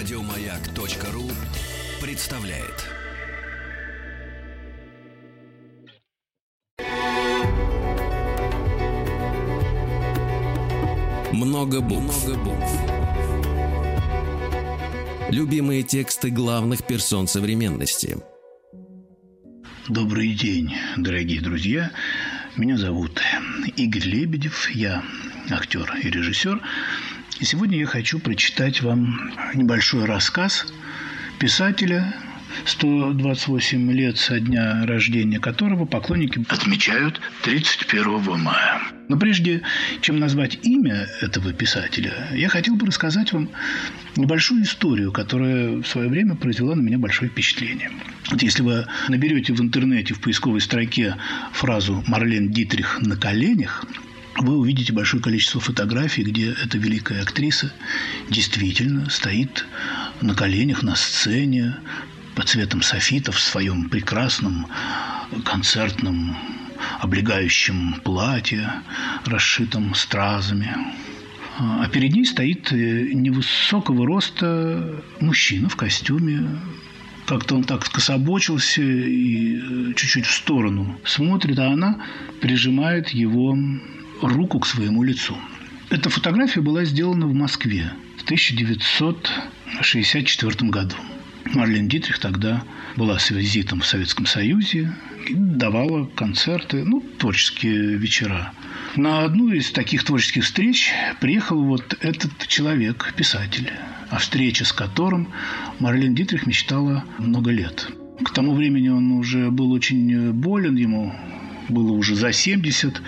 Радиомаяк.ру представляет. Много букв. Любимые тексты главных персон современности. Добрый день, дорогие друзья. Меня зовут Игорь Лебедев. Я актер и режиссер. И сегодня я хочу прочитать вам небольшой рассказ писателя, 128 лет со дня рождения которого поклонники отмечают 31 мая. Но прежде чем назвать имя этого писателя, я хотел бы рассказать вам небольшую историю, которая в свое время произвела на меня большое впечатление. Вот если вы наберете в интернете в поисковой строке фразу «Марлен Дитрих на коленях», вы увидите большое количество фотографий, где эта великая актриса действительно стоит на коленях на сцене под цветом софитов в своем прекрасном концертном облегающем платье, расшитом стразами. А перед ней стоит невысокого роста мужчина в костюме. Как-то он так скособочился и чуть-чуть в сторону смотрит, а она прижимает его руку к своему лицу. Эта фотография была сделана в Москве в 1964 году. Марлен Дитрих тогда была с визитом в Советском Союзе и давала концерты, творческие вечера. На одну из таких творческих встреч приехал вот этот человек, писатель, о встрече с которым Марлен Дитрих мечтала много лет. К тому времени он уже был очень болен, ему было уже за 70,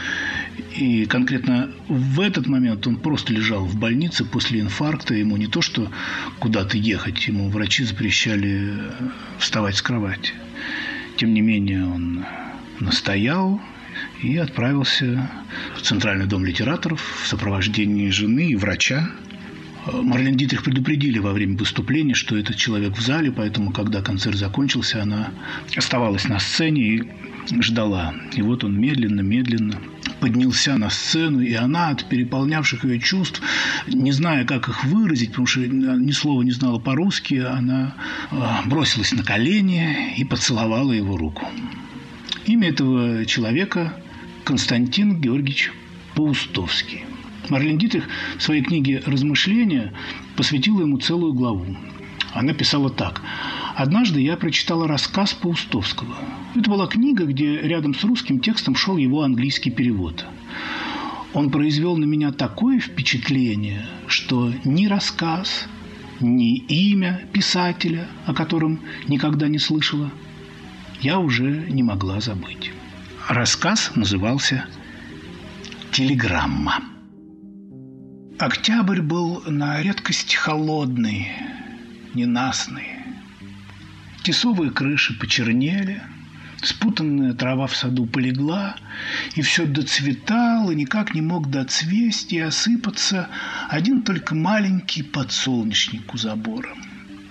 и конкретно в этот момент он просто лежал в больнице после инфаркта. Ему не то, что куда-то ехать, ему врачи запрещали вставать с кровати. Тем не менее, он настоял и отправился в Центральный дом литераторов в сопровождении жены и врача. Марлен Дитрих предупредили во время выступления, что этот человек в зале, поэтому, когда концерт закончился, она оставалась на сцене и ждала. И вот он медленно-медленно поднялся на сцену, и она от переполнявших ее чувств, не зная, как их выразить, потому что ни слова не знала по-русски, она бросилась на колени и поцеловала его руку. Имя этого человека – Константин Георгиевич Паустовский. Марлен Дитрих в своей книге «Размышления» посвятила ему целую главу. Она писала так. «Однажды я прочитала рассказ Паустовского. Это была книга, где рядом с русским текстом шел его английский перевод. Он произвел на меня такое впечатление, что ни рассказ, ни имя писателя, о котором никогда не слышала, я уже не могла забыть». Рассказ назывался «Телеграмма». Октябрь был на редкость холодный, ненастный. Тесовые крыши почернели, спутанная трава в саду полегла, и все доцветало, никак не мог доцвесть и осыпаться один только маленький подсолнечник у забора.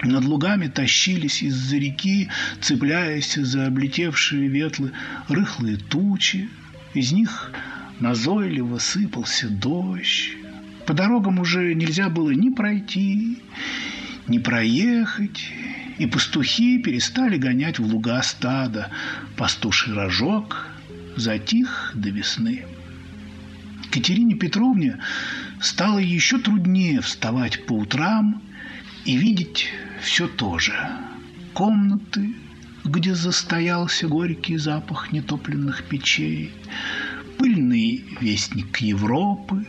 Над лугами тащились из-за реки, цепляясь за облетевшие ветлы, рыхлые тучи. Из них назойливо сыпался дождь. По дорогам уже нельзя было ни пройти, ни проехать, и пастухи перестали гонять в луга стада. Пастуший рожок затих до весны. Катерине Петровне стало еще труднее вставать по утрам и видеть все то же. Комнаты, где застоялся горький запах нетопленных печей, пыльный вестник Европы,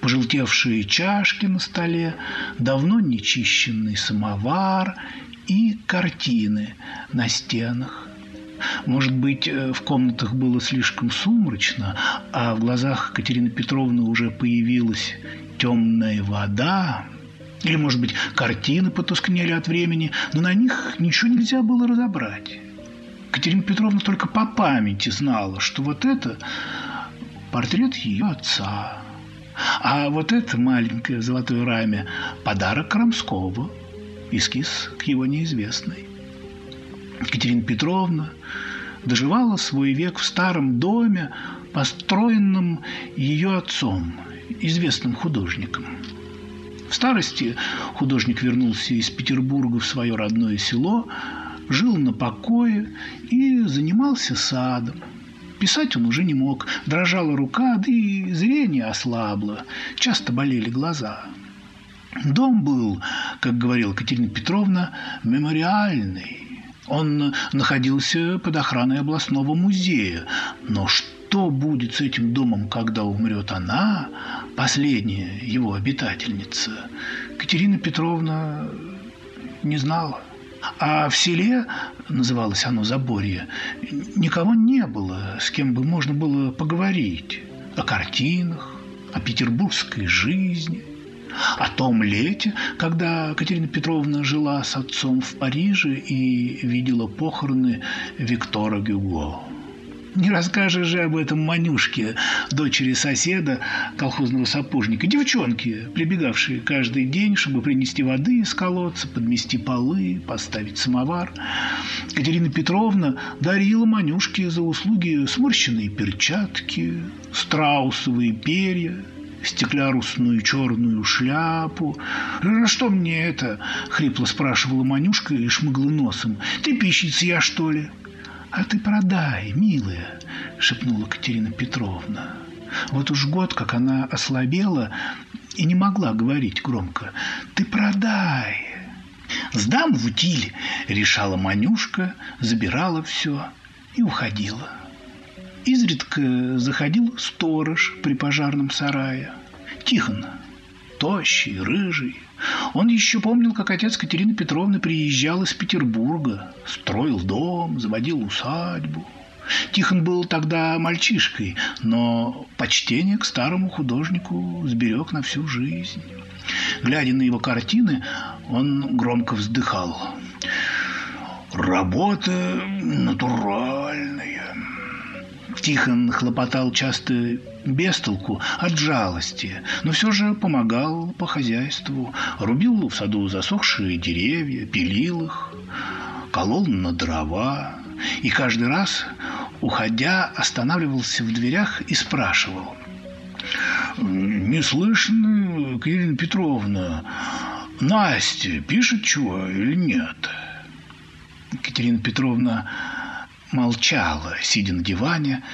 пожелтевшие чашки на столе, давно нечищенный самовар и картины на стенах. Может быть, в комнатах было слишком сумрачно, а в глазах Катерины Петровны уже появилась темная вода. Или, может быть, картины потускнели от времени, но на них ничего нельзя было разобрать. Катерина Петровна только по памяти знала, что вот это портрет ее отца. А вот это маленькое в золотой раме – подарок Крамского, эскиз к его неизвестной. Екатерина Петровна доживала свой век в старом доме, построенном ее отцом, известным художником. В В старости художник вернулся из Петербурга в свое родное село, жил на покое и занимался садом. Писать он уже не мог, дрожала рука, да и зрение ослабло, часто болели глаза. Дом был, как говорила Екатерина Петровна, мемориальный. Он находился под охраной областного музея. Но что будет с этим домом, когда умрет она, последняя его обитательница, Екатерина Петровна не знала. А в селе, называлось оно Заборье, никого не было, с кем бы можно было поговорить о картинах, о петербургской жизни, о том лете, когда Екатерина Петровна жила с отцом в Париже и видела похороны Виктора Гюго. Не расскажешь же об этом Манюшке, дочери соседа, колхозного сапожника, девчонке, прибегавшей каждый день, чтобы принести воды из колодца, подмести полы, поставить самовар. Екатерина Петровна дарила Манюшке за услуги сморщенные перчатки, страусовые перья, стеклярусную черную шляпу. «Что мне это?» – хрипло спрашивала Манюшка и шмыгла носом. «Ты пищица я, что ли?» «А ты продай, милая», – шепнула Екатерина Петровна. Вот уж год, как она ослабела и не могла говорить громко. «Ты продай». «Сдам в утиль», – решала Манюшка, забирала все и уходила. Изредка заходил сторож при пожарном сарае. Тихон, тощий, рыжий. Он еще помнил, как отец Екатерины Петровны приезжал из Петербурга, строил дом, заводил усадьбу. Тихон был тогда мальчишкой, но почтение к старому художнику сберег на всю жизнь. Глядя на его картины, он громко вздыхал. «Работа натуральная». Тихон хлопотал часто без толку от жалости, но все же помогал по хозяйству, рубил в саду засохшие деревья, пилил их, колол на дрова и каждый раз, уходя, останавливался в дверях и спрашивал: «Не слышно, Екатерина Петровна, Настя пишет чего или нет?» Екатерина Петровна молчала, сидя на диване,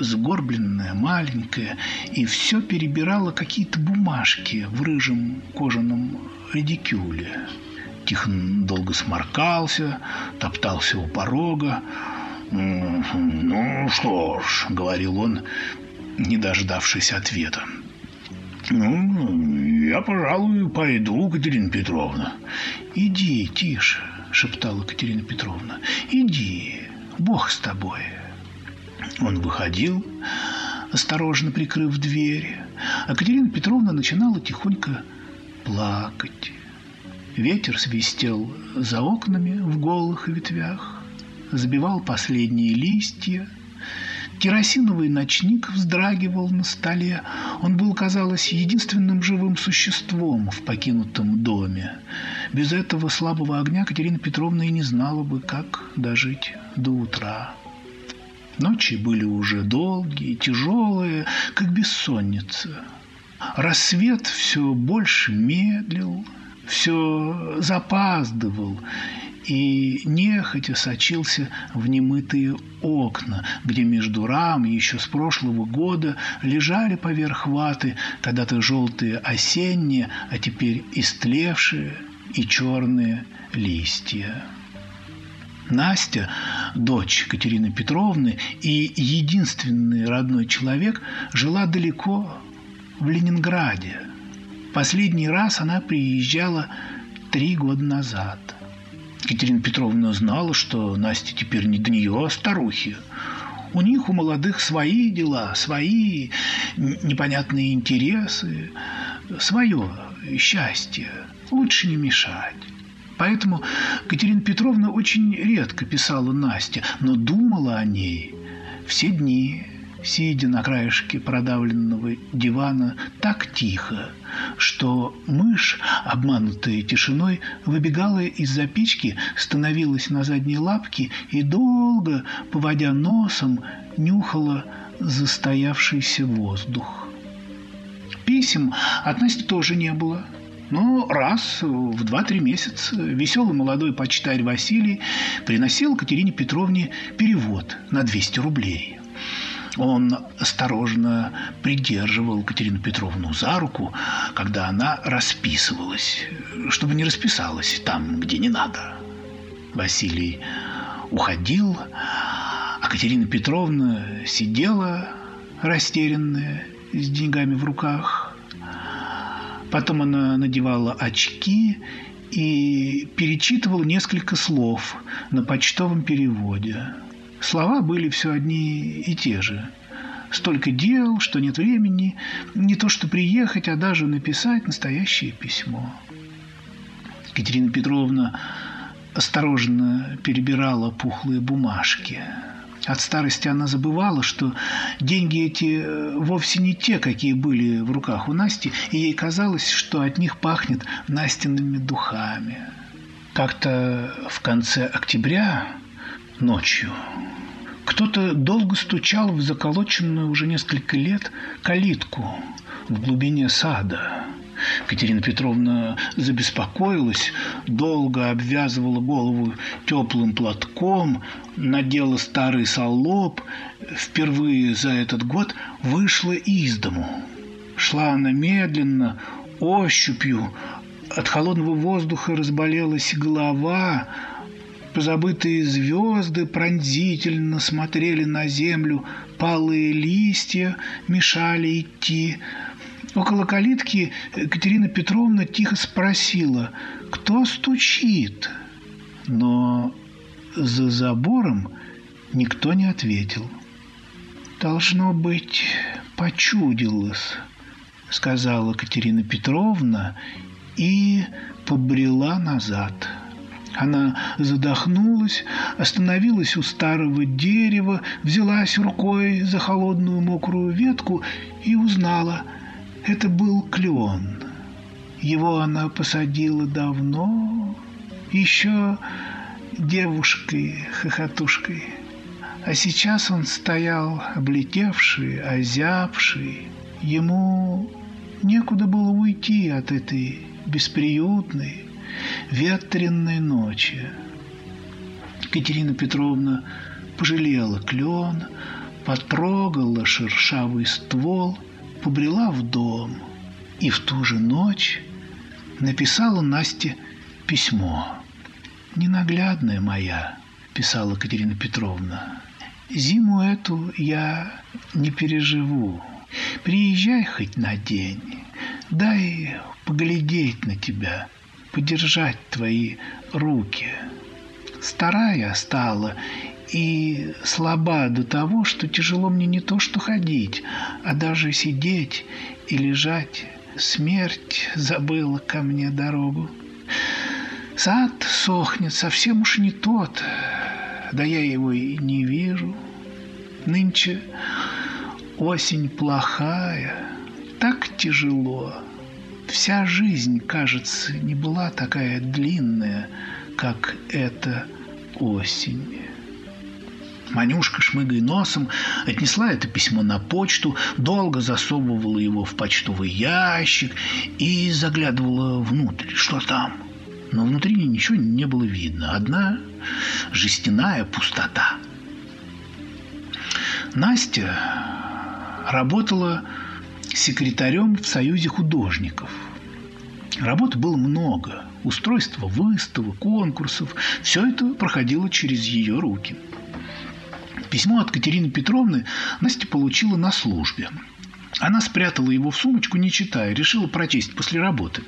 сгорбленная, маленькая, и все перебирала какие-то бумажки в рыжем кожаном редикюле. Тихон долго сморкался, топтался у порога. «Ну что ж», — говорил он, не дождавшись ответа. «Я, пожалуй, пойду, Екатерина Петровна». «Иди, тише», — шептала Екатерина Петровна, — «иди. Бог с тобой». Он выходил, осторожно прикрыв дверь. А Екатерина Петровна начинала тихонько плакать. Ветер свистел за окнами в голых ветвях, забивал последние листья. Керосиновый ночник вздрагивал на столе. Он был, казалось, единственным живым существом в покинутом доме. Без этого слабого огня Екатерина Петровна и не знала бы, как дожить до утра. Ночи были уже долгие, тяжелые, как бессонница. Рассвет все больше медлил, все запаздывал и нехотя сочился в немытые окна, где между рам еще с прошлого года лежали поверх ваты когда-то желтые осенние, а теперь истлевшие и черные листья. Настя, дочь Екатерины Петровны и единственный родной человек, жила далеко, в Ленинграде. Последний раз она приезжала 3 года назад. Екатерина Петровна знала, что Настя теперь не до нее, а старухи. У них, у молодых, свои дела, свои непонятные интересы, свое счастье. Лучше не мешать. Поэтому Екатерина Петровна очень редко писала Насте, но думала о ней все дни, сидя на краешке продавленного дивана так тихо, что мышь, обманутая тишиной, выбегала из-за печки, становилась на задние лапки и долго, поводя носом, нюхала застоявшийся воздух. Писем от Насти тоже не было. Но раз в 2-3 месяца веселый молодой почтарь Василий приносил Катерине Петровне перевод на 200 рублей. Он осторожно придерживал Катерину Петровну за руку, когда она расписывалась, чтобы не расписалась там, где не надо. Василий уходил, а Катерина Петровна сидела растерянная, с деньгами в руках. Потом она надевала очки и перечитывала несколько слов на почтовом переводе. Слова были все одни и те же. Столько дел, что нет времени, не то что приехать, а даже написать настоящее письмо. Екатерина Петровна осторожно перебирала пухлые бумажки. От старости она забывала, что деньги эти вовсе не те, какие были в руках у Насти, и ей казалось, что от них пахнет Настиными духами. Как-то в конце октября ночью кто-то долго стучал в заколоченную уже несколько лет калитку в глубине сада. Катерина Петровна забеспокоилась, долго обвязывала голову теплым платком, надела старый салоп, впервые за этот год вышла из дому. Шла она медленно, ощупью, от холодного воздуха разболелась голова, позабытые звезды пронзительно смотрели на землю, палые листья мешали идти. Около калитки Катерина Петровна тихо спросила, кто стучит. Но за забором никто не ответил. «Должно быть, почудилось», — сказала Катерина Петровна и побрела назад. Она задохнулась, остановилась у старого дерева, взялась рукой за холодную мокрую ветку и узнала — это был клен. Его она посадила давно, еще девушкой-хохотушкой. А сейчас он стоял облетевший, озябший. Ему некуда было уйти от этой бесприютной, ветреной ночи. Екатерина Петровна пожалела клен, потрогала шершавый ствол, побрела в дом и в ту же ночь написала Насте письмо. «Ненаглядная моя», – писала Катерина Петровна, – «зиму эту я не переживу. Приезжай хоть на день, дай поглядеть на тебя, подержать твои руки. Старая стала и слаба до того, что тяжело мне не то что ходить, а даже сидеть и лежать. Смерть забыла ко мне дорогу. Сад сохнет, совсем уж не тот, да я его и не вижу. Нынче осень плохая, так тяжело. Вся жизнь, кажется, не была такая длинная, как эта осень». Манюшка, шмыгая носом, отнесла это письмо на почту, долго засовывала его в почтовый ящик и заглядывала внутрь. Что там? Но внутри ничего не было видно. Одна жестяная пустота. Настя работала секретарем в Союзе художников. Работы было много. Устройство выставок, конкурсов. Все это проходило через ее руки. Письмо от Катерины Петровны Настя получила на службе. Она спрятала его в сумочку, не читая, решила прочесть после работы.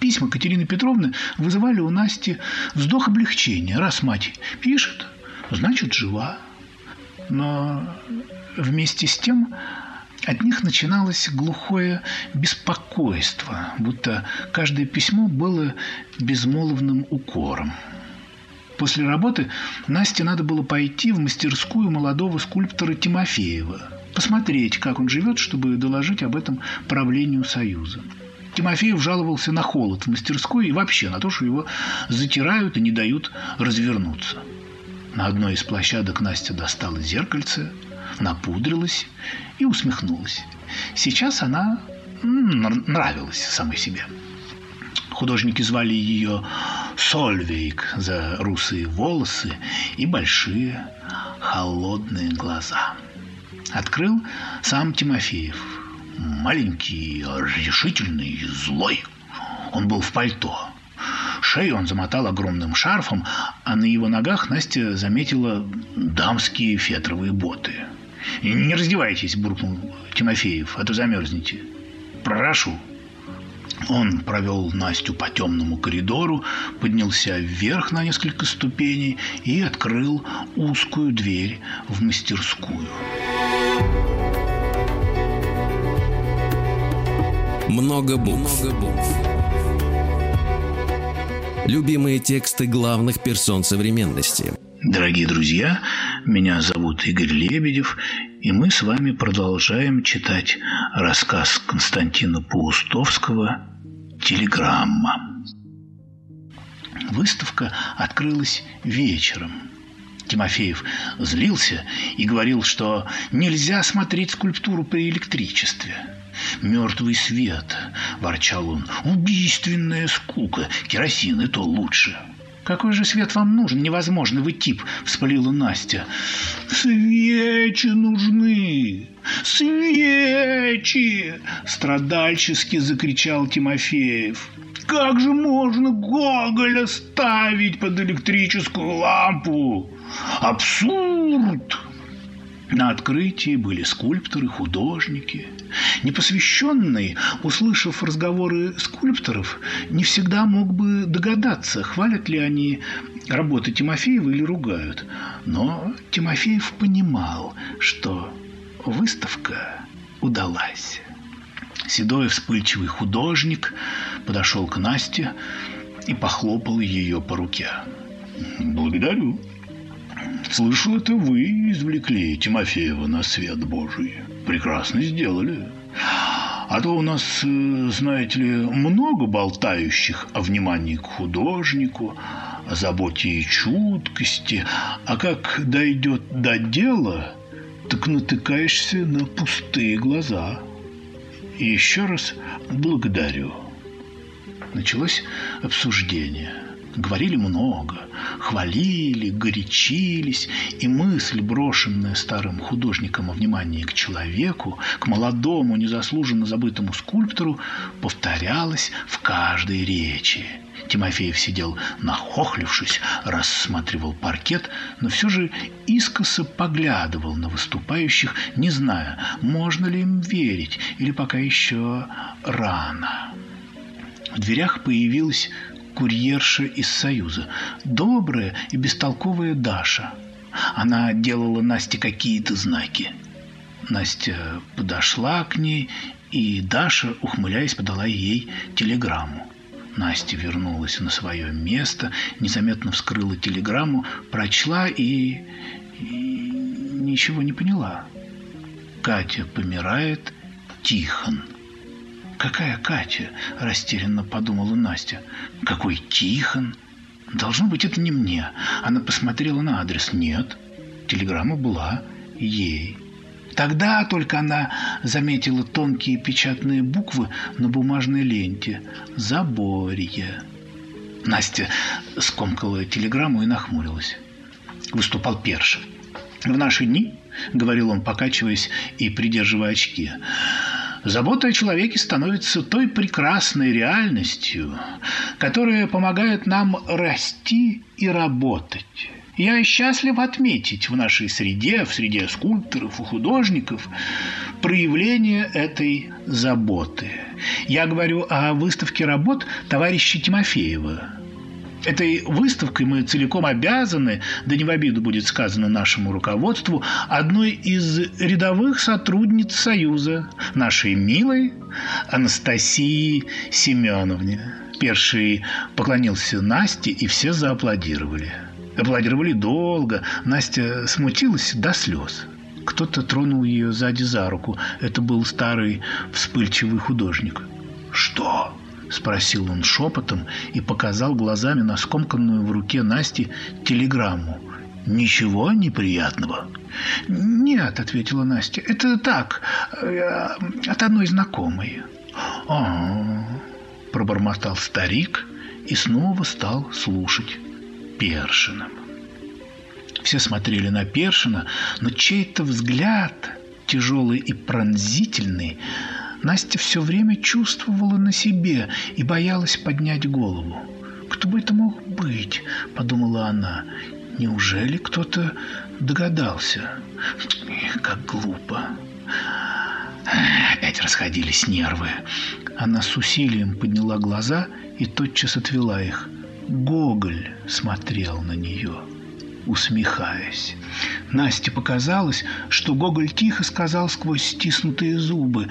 Письма Катерины Петровны вызывали у Насти вздох облегчения. Раз мать пишет, значит, жива. Но вместе с тем от них начиналось глухое беспокойство, будто каждое письмо было безмолвным укором. После работы Насте надо было пойти в мастерскую молодого скульптора Тимофеева, посмотреть, как он живет, чтобы доложить об этом правлению Союза. Тимофеев жаловался на холод в мастерской и вообще на то, что его затирают и не дают развернуться. На одной из площадок Настя достала зеркальце, напудрилась и усмехнулась. Сейчас она нравилась самой себе. Художники звали ее Сольвейк за русые волосы и большие холодные глаза. Открыл сам Тимофеев. Маленький, решительный, злой. Он был в пальто. Шею он замотал огромным шарфом, а на его ногах Настя заметила дамские фетровые боты. «Не раздевайтесь», – буркнул Тимофеев, – «а то замерзнете». «Прошу». Он провел Настю по темному коридору, поднялся вверх на несколько ступеней и открыл узкую дверь в мастерскую. Много букв. Любимые тексты главных персон современности. Дорогие друзья, меня зовут Игорь Лебедев, и мы с вами продолжаем читать рассказ Константина Паустовского «Телеграмма». Выставка открылась вечером. Тимофеев злился и говорил, что нельзя смотреть скульптуру при электричестве. «Мертвый свет», – ворчал он, – «убийственная скука, керосин и то лучше». «Какой же свет вам нужен? Невозможно, вы тип», – вспылила Настя. «Свечи нужны! Свечи!» – страдальчески закричал Тимофеев. «Как же можно Гоголя ставить под электрическую лампу? Абсурд!» На открытии были скульпторы, художники. Непосвященный, услышав разговоры скульпторов, не всегда мог бы догадаться, хвалят ли они работы Тимофеева или ругают. Но Тимофеев понимал, что выставка удалась. Седой вспыльчивый художник подошел к Насте и похлопал ее по руке. «Благодарю. Слышу, это вы извлекли Тимофеева на свет Божий. Прекрасно сделали. А то у нас, знаете ли, много болтающих о внимании к художнику, о заботе и чуткости. А как дойдет до дела, так натыкаешься на пустые глаза. И еще раз благодарю». Началось обсуждение. Говорили много, хвалили, горячились, и мысль, брошенная старым художником о внимании к человеку, к молодому, незаслуженно забытому скульптору, повторялась в каждой речи. Тимофеев сидел нахохлившись, рассматривал паркет, но все же искоса поглядывал на выступающих, не зная, можно ли им верить или пока еще рано. В дверях появилась курьерша из Союза, добрая и бестолковая Даша. Она делала Насте какие-то знаки. Настя подошла к ней, и Даша, ухмыляясь, подала ей телеграмму. Настя вернулась на свое место, незаметно вскрыла телеграмму, прочла и ничего не поняла. «Катя помирает. Тихон». «Какая Катя?» – растерянно подумала Настя. «Какой Тихон? Должно быть, это не мне». Она посмотрела на адрес. Нет, телеграмма была ей. Тогда только она заметила тонкие печатные буквы на бумажной ленте. «Заборье». Настя скомкала телеграмму и нахмурилась. Выступал Першин. «В наши дни», – говорил он, покачиваясь и придерживая очки, – «забота о человеке становится той прекрасной реальностью, которая помогает нам расти и работать. Я счастлив отметить в нашей среде, в среде скульпторов и художников, проявление этой заботы. Я говорю о выставке работ товарища Тимофеева. Этой выставкой мы целиком обязаны, да не в обиду будет сказано нашему руководству, одной из рядовых сотрудниц Союза, нашей милой Анастасии Семеновне». Перший поклонился Насте, и все зааплодировали. Аплодировали долго. Настя смутилась до слез. Кто-то тронул ее сзади за руку. Это был старый вспыльчивый художник. «Что?» — спросил он шепотом и показал глазами на скомканную в руке Насти телеграмму. «Ничего неприятного?» «Нет», — ответила Настя, — «это так, от одной знакомой». «А-а-а», — пробормотал старик и снова стал слушать Першиным. Все смотрели на Першина, но чей-то взгляд, тяжелый и пронзительный, Настя все время чувствовала на себе и боялась поднять голову. «Кто бы это мог быть?» – подумала она. «Неужели кто-то догадался?» «Как глупо!» Опять расходились нервы. Она с усилием подняла глаза и тотчас отвела их. Гоголь смотрел на нее, усмехаясь. Насте показалось, что Гоголь тихо сказал сквозь стиснутые зубы: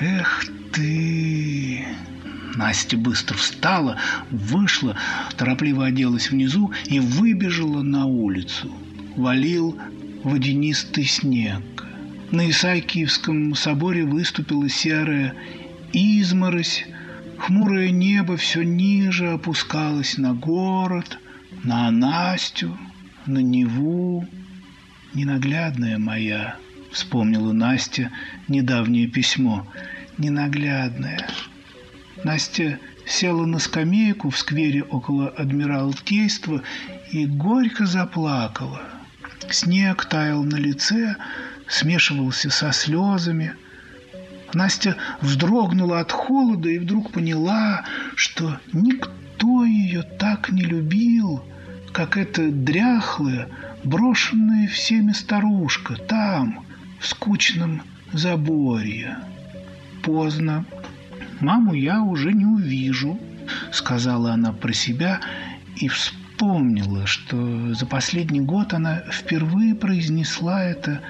«Эх ты!» Настя быстро встала, вышла, торопливо оделась внизу и выбежала на улицу. Валил водянистый снег. На Исаакиевском соборе выступила серая изморозь. Хмурое небо все ниже опускалось на город, на Настю, на Неву. «Ненаглядная моя», — вспомнила Настя недавнее письмо. «Ненаглядная». Настя села на скамейку в сквере около Адмиралтейства и горько заплакала. Снег таял на лице, смешивался со слезами. Настя вздрогнула от холода и вдруг поняла, что никто ее так не любил, как эта дряхлая, брошенная всеми старушка там, в скучном заборье. Поздно. «Маму я уже не увижу», — сказала она про себя и вспомнила, что за последний год она впервые произнесла это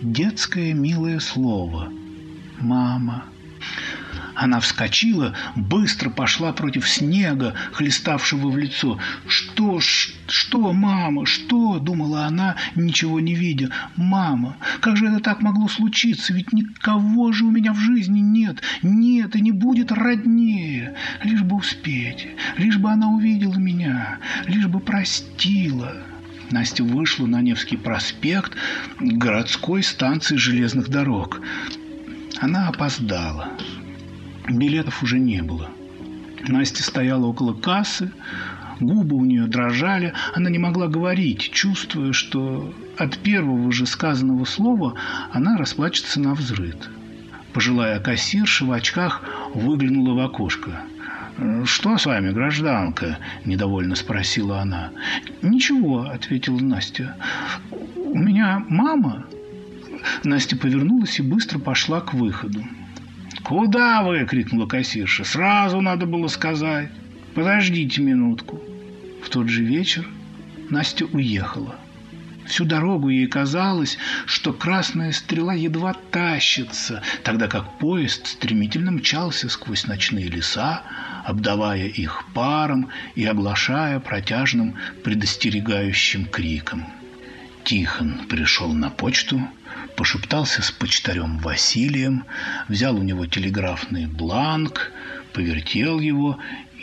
детское милое слово «мама». Она вскочила, быстро пошла против снега, хлеставшего в лицо. «Что, мама, что?» – думала она, ничего не видя. «Мама, как же это так могло случиться? Ведь никого же у меня в жизни нет, нет и не будет роднее. Лишь бы успеть, лишь бы она увидела меня, лишь бы простила». Настя вышла на Невский проспект, городской станции железных дорог. Она опоздала. Билетов уже не было. Настя стояла около кассы, губы у нее дрожали, она не могла говорить, чувствуя, что от первого же сказанного слова она расплачется навзрыд. Пожилая кассирша в очках выглянула в окошко. «Что с вами, гражданка?» – недовольно спросила она. «Ничего», – ответила Настя. «У меня мама». Настя повернулась и быстро пошла к выходу. «Куда вы?» – крикнула кассирша. «Сразу надо было сказать. Подождите минутку». В тот же вечер Настя уехала. Всю дорогу ей казалось, что красная стрела едва тащится, тогда как поезд стремительно мчался сквозь ночные леса, обдавая их паром и оглашая протяжным предостерегающим криком. Тихон пришел на почту, пошептался с почтарем Василием, взял у него телеграфный бланк, повертел его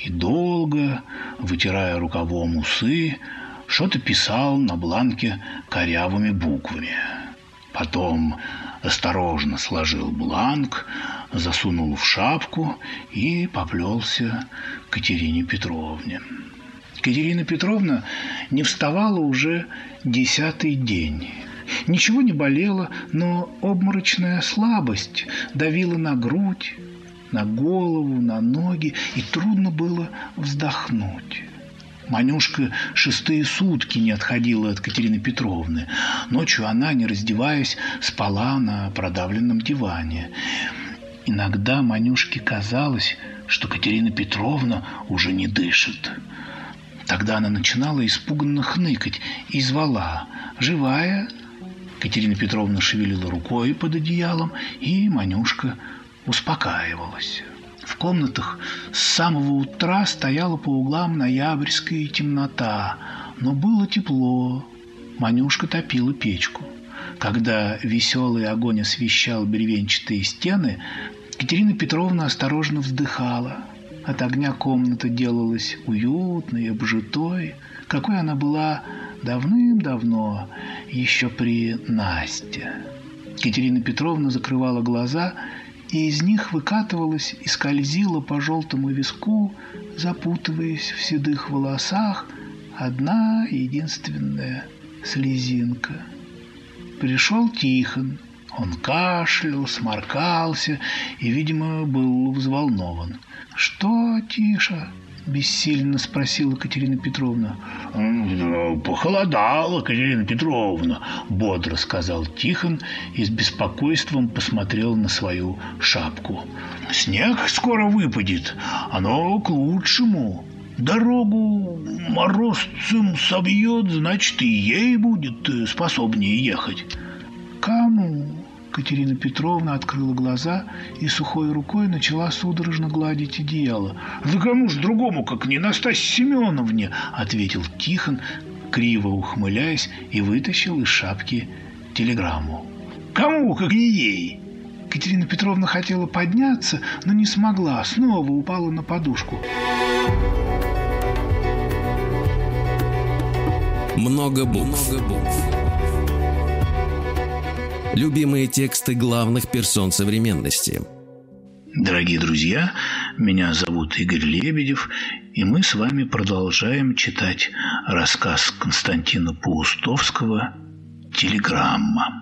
и долго, вытирая рукавом усы, что-то писал на бланке корявыми буквами. Потом осторожно сложил бланк, засунул в шапку и поплелся к Екатерине Петровне. Екатерина Петровна не вставала уже 10-й день. Ничего не болело, но обморочная слабость давила на грудь, на голову, на ноги, и трудно было вздохнуть. Манюшка 6-е сутки не отходила от Катерины Петровны. Ночью она, не раздеваясь, спала на продавленном диване. Иногда Манюшке казалось, что Катерина Петровна уже не дышит. Тогда она начинала испуганно хныкать и звала: «Живая?» Катерина Петровна шевелила рукой под одеялом, и Манюшка успокаивалась. В комнатах с самого утра стояла по углам ноябрьская темнота, но было тепло. Манюшка топила печку. Когда веселый огонь освещал бревенчатые стены, Екатерина Петровна осторожно вздыхала. От огня комната делалась уютной, обжитой, какой она была давным-давно, еще при Насте. Екатерина Петровна закрывала глаза и из них выкатывалась и скользила по желтому виску, запутываясь в седых волосах, одна единственная слезинка. Пришел Тихон. Он кашлял, сморкался и, видимо, был взволнован. «Что, Тиша?» – бессильно спросила Катерина Петровна. «Похолодало, Катерина Петровна», – бодро сказал Тихон и с беспокойством посмотрел на свою шапку. «Снег скоро выпадет, оно к лучшему. Дорогу морозцем собьет, значит, и ей будет способнее ехать». «Кому?» Катерина Петровна открыла глаза и сухой рукой начала судорожно гладить одеяло. «Да кому ж другому, как не Настасье Семеновне!» – ответил Тихон, криво ухмыляясь, и вытащил из шапки телеграмму. «Кому, как не ей!» Катерина Петровна хотела подняться, но не смогла, снова упала на подушку. Много букв. Любимые тексты главных персон современности. Дорогие друзья, меня зовут Игорь Лебедев, и мы с вами продолжаем читать рассказ Константина Паустовского «Телеграмма».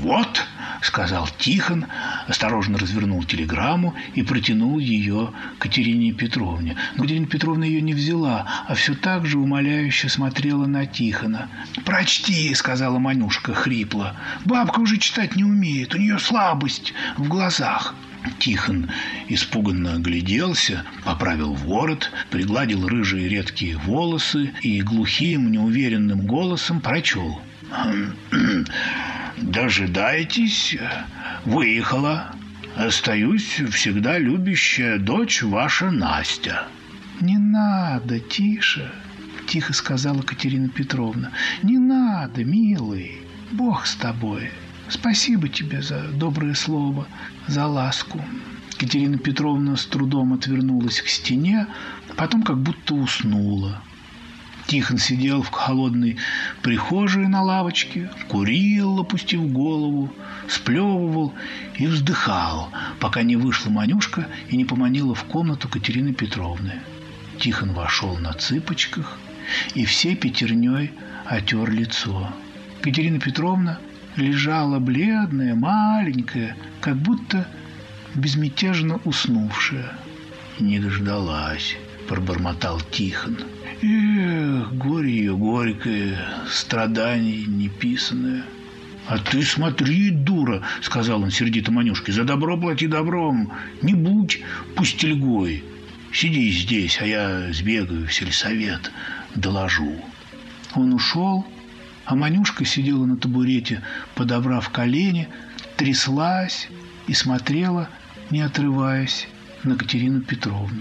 «Вот», – сказал Тихон, осторожно развернул телеграмму и протянул ее Катерине Петровне. Но Катерина Петровна ее не взяла, а все так же умоляюще смотрела на Тихона. «Прочти», – сказала Манюшка хрипло. «Бабка уже читать не умеет, у нее слабость в глазах». Тихон испуганно огляделся, поправил ворот, пригладил рыжие редкие волосы и глухим, неуверенным голосом прочел. «Дожидайтесь, выехала. Остаюсь всегда любящая дочь ваша Настя». «Не надо, Тиша», – тихо сказала Катерина Петровна. «Не надо, милый, Бог с тобой. Спасибо тебе за доброе слово, за ласку». Катерина Петровна с трудом отвернулась к стене, потом как будто уснула. Тихон сидел в холодной прихожей на лавочке, курил, опустив голову, сплевывал и вздыхал, пока не вышла Манюшка и не поманила в комнату Катерины Петровны. Тихон вошел на цыпочках и всей пятерней отер лицо. Катерина Петровна лежала бледная, маленькая, как будто безмятежно уснувшая. «Не дождалась», – пробормотал Тихон. «Эх, горе ее горькое, страдание неписанное». «А ты смотри, дура», – сказал он сердито Манюшке, – «за добро плати добром, не будь пустельгой. Сиди здесь, а я сбегаю в сельсовет, доложу». Он ушел, а Манюшка сидела на табурете, подобрав колени, тряслась и смотрела, не отрываясь, на Катерину Петровну.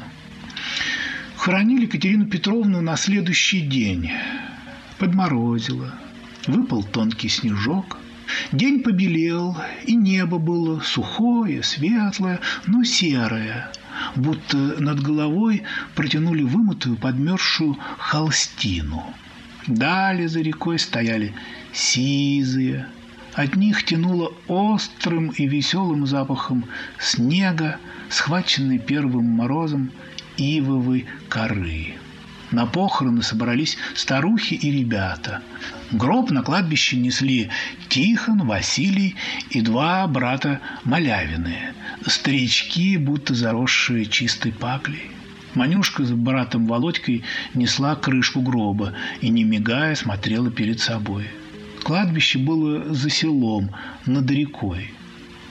Хоронили Катерину Петровну на следующий день. Подморозило. Выпал тонкий снежок. День побелел, и небо было сухое, светлое, но серое. Будто над головой протянули вымытую, подмерзшую холстину. Дали за рекой стояли сизые. От них тянуло острым и веселым запахом снега, схваченный первым морозом ивовой коры. На похороны собрались старухи и ребята. Гроб на кладбище несли Тихон, Василий и два брата Малявины, старички, будто заросшие чистой паклей. Манюшка с братом Володькой несла крышку гроба и, не мигая, смотрела перед собой. Кладбище было за селом, над рекой.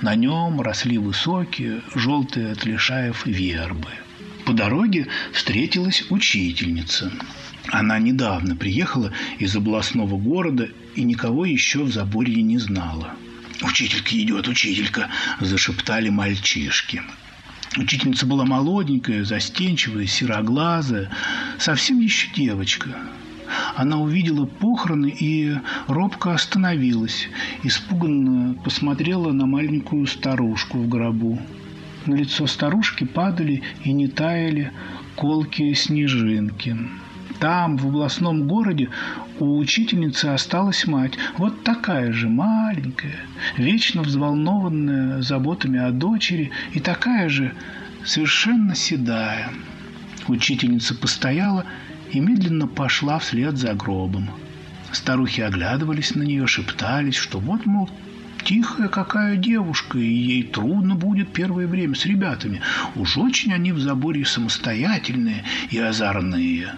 На нем росли высокие, желтые от лишаев вербы. По дороге встретилась учительница. Она недавно приехала из областного города и никого еще в Заборье не знала. «Учителька идет, учителька!» – зашептали мальчишки. Учительница была молоденькая, застенчивая, сероглазая, совсем еще девочка. Она увидела похороны и робко остановилась, испуганно посмотрела на маленькую старушку в гробу. На лицо старушки падали и не таяли колкие снежинки. Там, в областном городе, у учительницы осталась мать, вот такая же, маленькая, вечно взволнованная заботами о дочери и такая же, совершенно седая. Учительница постояла и медленно пошла вслед за гробом. Старухи оглядывались на нее, шептались, что вот, мол, тихая какая девушка, и ей трудно будет первое время с ребятами. Уж очень они в заборе самостоятельные и озорные.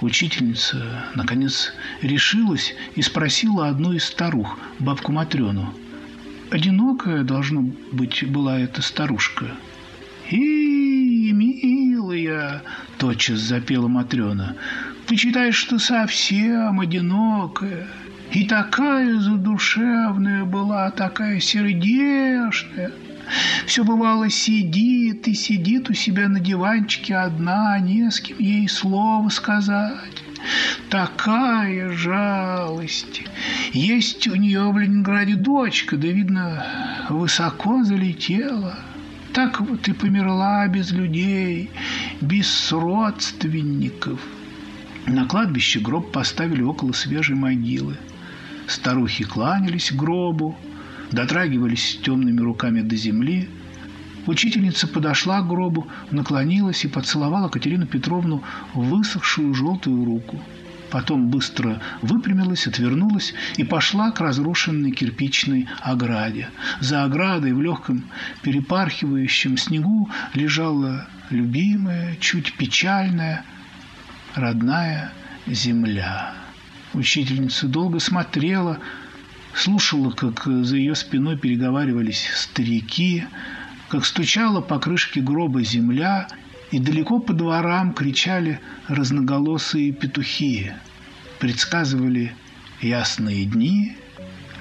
Учительница, наконец, решилась и спросила одну из старух, бабку Матрёну. Одинокая, должно быть, была эта старушка. «И, милая!» – тотчас запела Матрёна. «Почитай, что совсем одинокая. И такая задушевная была, такая сердешная. Все, бывало, сидит и сидит у себя на диванчике одна, не с кем ей слово сказать. Такая жалость. Есть у нее в Ленинграде дочка, да, видно, высоко залетела. Так вот и померла без людей, без родственников». На кладбище гроб поставили около свежей могилы. Старухи кланялись гробу, дотрагивались темными руками до земли. Учительница подошла к гробу, наклонилась и поцеловала Катерину Петровну высохшую желтую руку. Потом быстро выпрямилась, отвернулась и пошла к разрушенной кирпичной ограде. За оградой в легком перепархивающем снегу лежала любимая, чуть печальная, родная земля. Учительница долго смотрела, слушала, как за ее спиной переговаривались старики, как стучала по крышке гроба земля, и далеко по дворам кричали разноголосые петухи. Предсказывали ясные дни,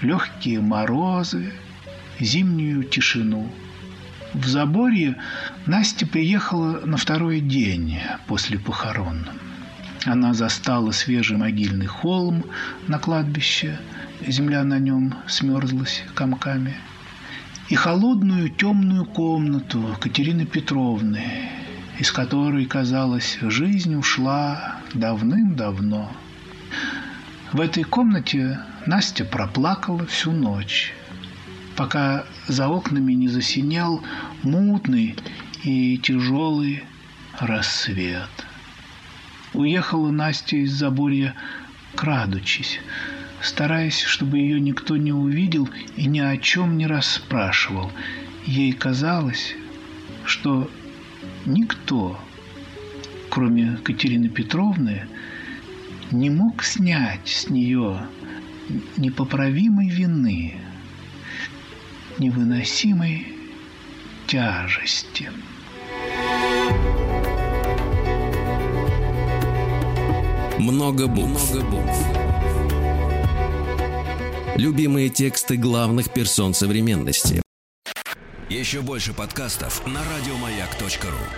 легкие морозы, зимнюю тишину. В Заборье Настя приехала на второй день после похорон. Она застала свежий могильный холм на кладбище, земля на нем смерзлась комками, и холодную темную комнату Катерины Петровны, из которой, казалось, жизнь ушла давным-давно. В этой комнате Настя проплакала всю ночь, пока за окнами не засинял мутный и тяжелый рассвет. Уехала Настя из Заборья, крадучись, стараясь, чтобы ее никто не увидел и ни о чем не расспрашивал. Ей казалось, что никто, кроме Катерины Петровны, не мог снять с нее непоправимой вины, невыносимой тяжести. Много букв. Любимые тексты главных персон современности. Еще больше подкастов на радиомаяк.ру.